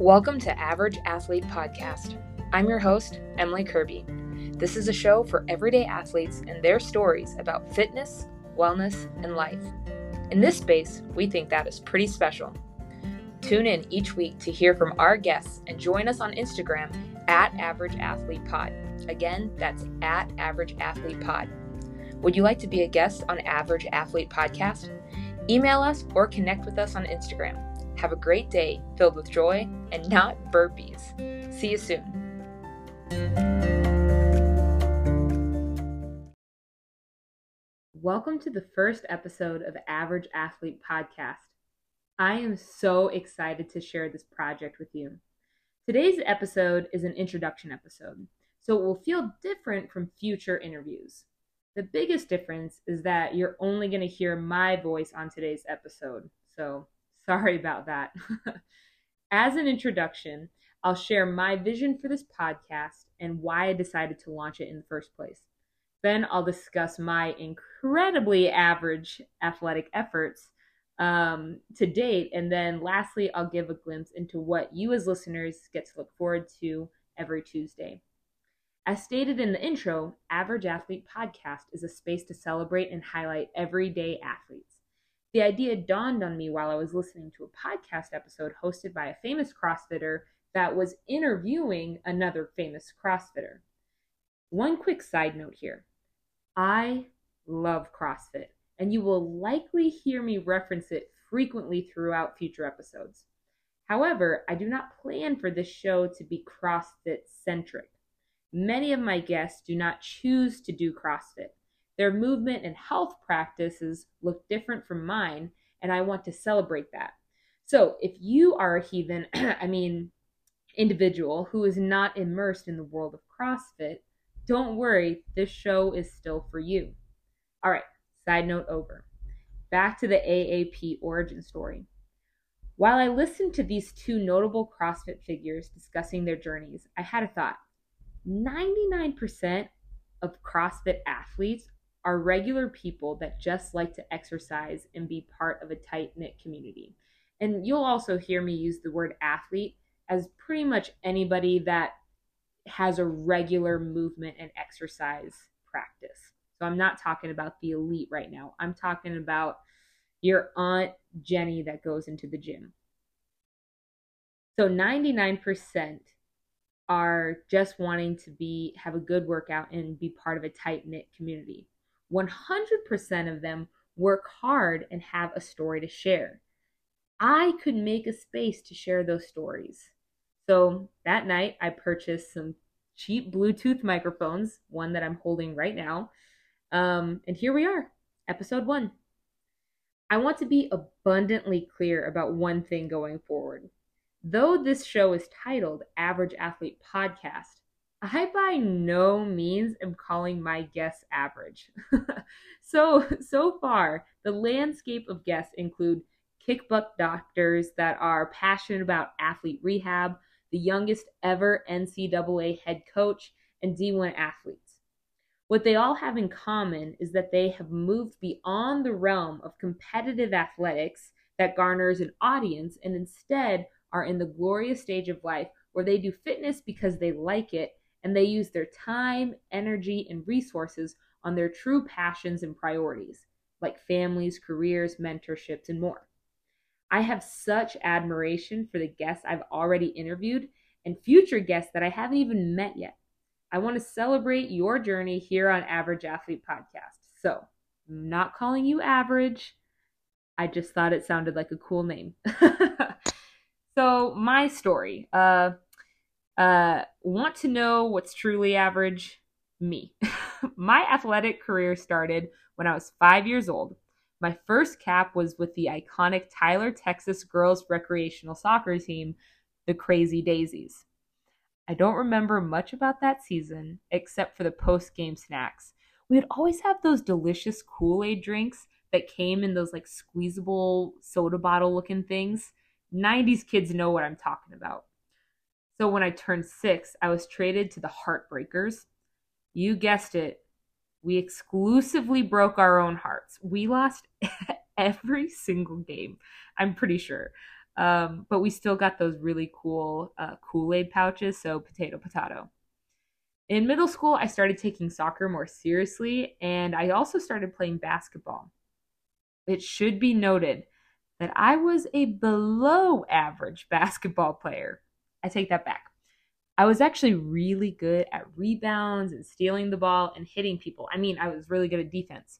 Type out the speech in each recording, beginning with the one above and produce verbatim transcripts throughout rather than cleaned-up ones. Welcome to Average Athlete Podcast. I'm your host, Emily Kirby. This is a show for everyday athletes and their stories about fitness, wellness, and life. In this space, we think that is pretty special. Tune in each week to hear from our guests and join us on Instagram at Average Athlete Pod. Again, that's at Average Athlete Pod. Would you like to be a guest on Average Athlete Podcast? Email us or connect with us on Instagram. Have a great day filled with joy and not burpees. See you soon. Welcome to the first episode of Average Athlete Podcast. I am so excited to share this project with you. Today's episode is an introduction episode, so it will feel different from future interviews. The biggest difference is that you're only going to hear my voice on today's episode, so sorry about that. As an introduction, I'll share my vision for this podcast and why I decided to launch it in the first place. Then I'll discuss my incredibly average athletic efforts um, to date. And then lastly, I'll give a glimpse into what you as listeners get to look forward to every Tuesday. As stated in the intro, Average Athlete Podcast is a space to celebrate and highlight everyday athletes. The idea dawned on me while I was listening to a podcast episode hosted by a famous CrossFitter that was interviewing another famous CrossFitter. One quick side note here. I love CrossFit, and you will likely hear me reference it frequently throughout future episodes. However, I do not plan for this show to be CrossFit-centric. Many of my guests do not choose to do CrossFit. Their movement and health practices look different from mine, and I want to celebrate that. So if you are a heathen, I mean, individual who is not immersed in the world of CrossFit, don't worry, this show is still for you. All right, side note over. Back to the A A P origin story. While I listened to these two notable CrossFit figures discussing their journeys, I had a thought. ninety-nine percent of CrossFit athletes are regular people that just like to exercise and be part of a tight-knit community. And you'll also hear me use the word athlete as pretty much anybody that has a regular movement and exercise practice. So I'm not talking about the elite right now. I'm talking about your Aunt Jenny that goes into the gym. So ninety-nine percent are just wanting to be have a good workout and be part of a tight-knit community. one hundred percent of them work hard and have a story to share. I could make a space to share those stories. So that night, I purchased some cheap Bluetooth microphones, one that I'm holding right now. Um, and here we are, episode one. I want to be abundantly clear about one thing going forward. Though this show is titled Average Athlete Podcast, I by no means am calling my guests average. so, so far, the landscape of guests include kick butt doctors that are passionate about athlete rehab, the youngest ever N C double A head coach, and D one athletes. What they all have in common is that they have moved beyond the realm of competitive athletics that garners an audience and instead are in the glorious stage of life where they do fitness because they like it, and they use their time, energy, and resources on their true passions and priorities, like families, careers, mentorships, and more. I have such admiration for the guests I've already interviewed and future guests that I haven't even met yet. I want to celebrate your journey here on Average Athlete Podcast. So I'm not calling you average. I just thought it sounded like a cool name. So my story, uh, uh, want to know what's truly average? Me. My athletic career started when I was five years old. My first cap was with the iconic Tyler, Texas girls recreational soccer team, the Crazy Daisies. I don't remember much about that season except for the post-game snacks. We would always have those delicious Kool-Aid drinks that came in those like squeezable soda bottle looking things. nineties kids know what I'm talking about. So when I turned six, I was traded to the Heartbreakers. You guessed it. We exclusively broke our own hearts. We lost every single game, I'm pretty sure. Um, but we still got those really cool uh, Kool-Aid pouches, so potato, potato. In middle school, I started taking soccer more seriously, and I also started playing basketball. It should be noted that I was a below average basketball player. I take that back. I was actually really good at rebounds and stealing the ball and hitting people. I mean, I was really good at defense,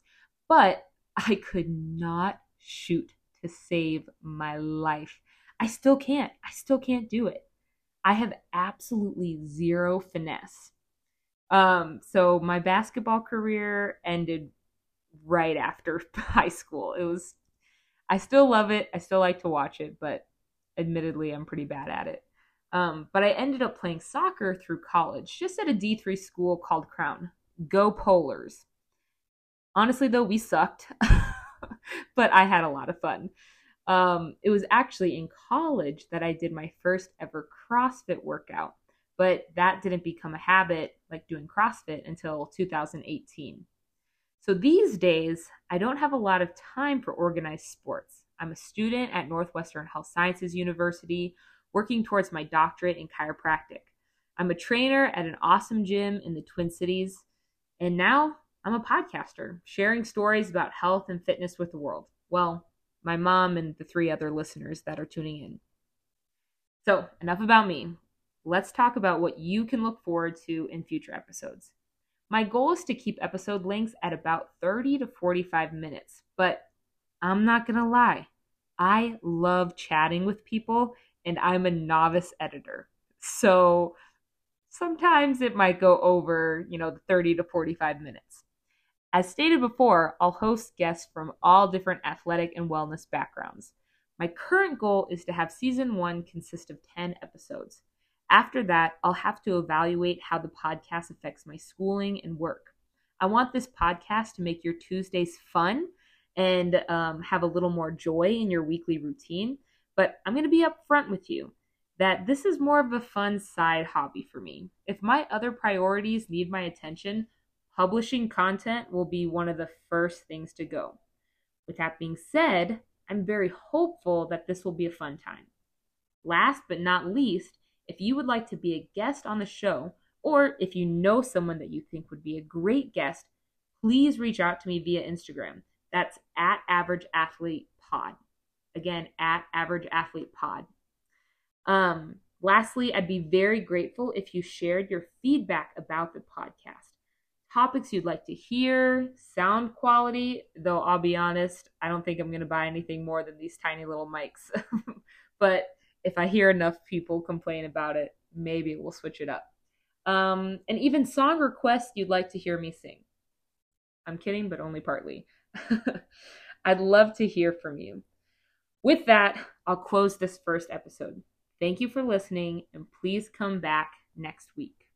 but I could not shoot to save my life. I still can't. I still can't do it. I have absolutely zero finesse. Um, so my basketball career ended right after high school. It was, I still love it. I still like to watch it, but admittedly, I'm pretty bad at it. Um, but I ended up playing soccer through college, just at a D three school called Crown. Go Polars. Honestly, though, we sucked, but I had a lot of fun. Um, it was actually in college that I did my first ever CrossFit workout, but that didn't become a habit, like doing CrossFit, until two thousand eighteen. So these days, I don't have a lot of time for organized sports. I'm a student at Northwestern Health Sciences University, working towards my doctorate in chiropractic. I'm a trainer at an awesome gym in the Twin Cities, and now I'm a podcaster, sharing stories about health and fitness with the world. Well, my mom and the three other listeners that are tuning in. So, enough about me. Let's talk about what you can look forward to in future episodes. My goal is to keep episode lengths at about thirty to forty-five minutes, but I'm not going to lie. I love chatting with people, and I'm a novice editor. So, sometimes it might go over, you know, the thirty to forty-five minutes. As stated before, I'll host guests from all different athletic and wellness backgrounds. My current goal is to have season one consist of ten episodes. After that, I'll have to evaluate how the podcast affects my schooling and work. I want this podcast to make your Tuesdays fun and um, have a little more joy in your weekly routine, but I'm going to be upfront with you that this is more of a fun side hobby for me. If my other priorities need my attention, publishing content will be one of the first things to go. With that being said, I'm very hopeful that this will be a fun time. Last but not least, if you would like to be a guest on the show, or if you know someone that you think would be a great guest, please reach out to me via Instagram. That's at Average Athlete Pod. Again, at Average Athlete Pod. Um, lastly, I'd be very grateful if you shared your feedback about the podcast. Topics you'd like to hear, sound quality, though I'll be honest, I don't think I'm going to buy anything more than these tiny little mics. But if I hear enough people complain about it, maybe we'll switch it up. Um, and even song requests you'd like to hear me sing. I'm kidding, but only partly. I'd love to hear from you. With that, I'll close this first episode. Thank you for listening, and please come back next week.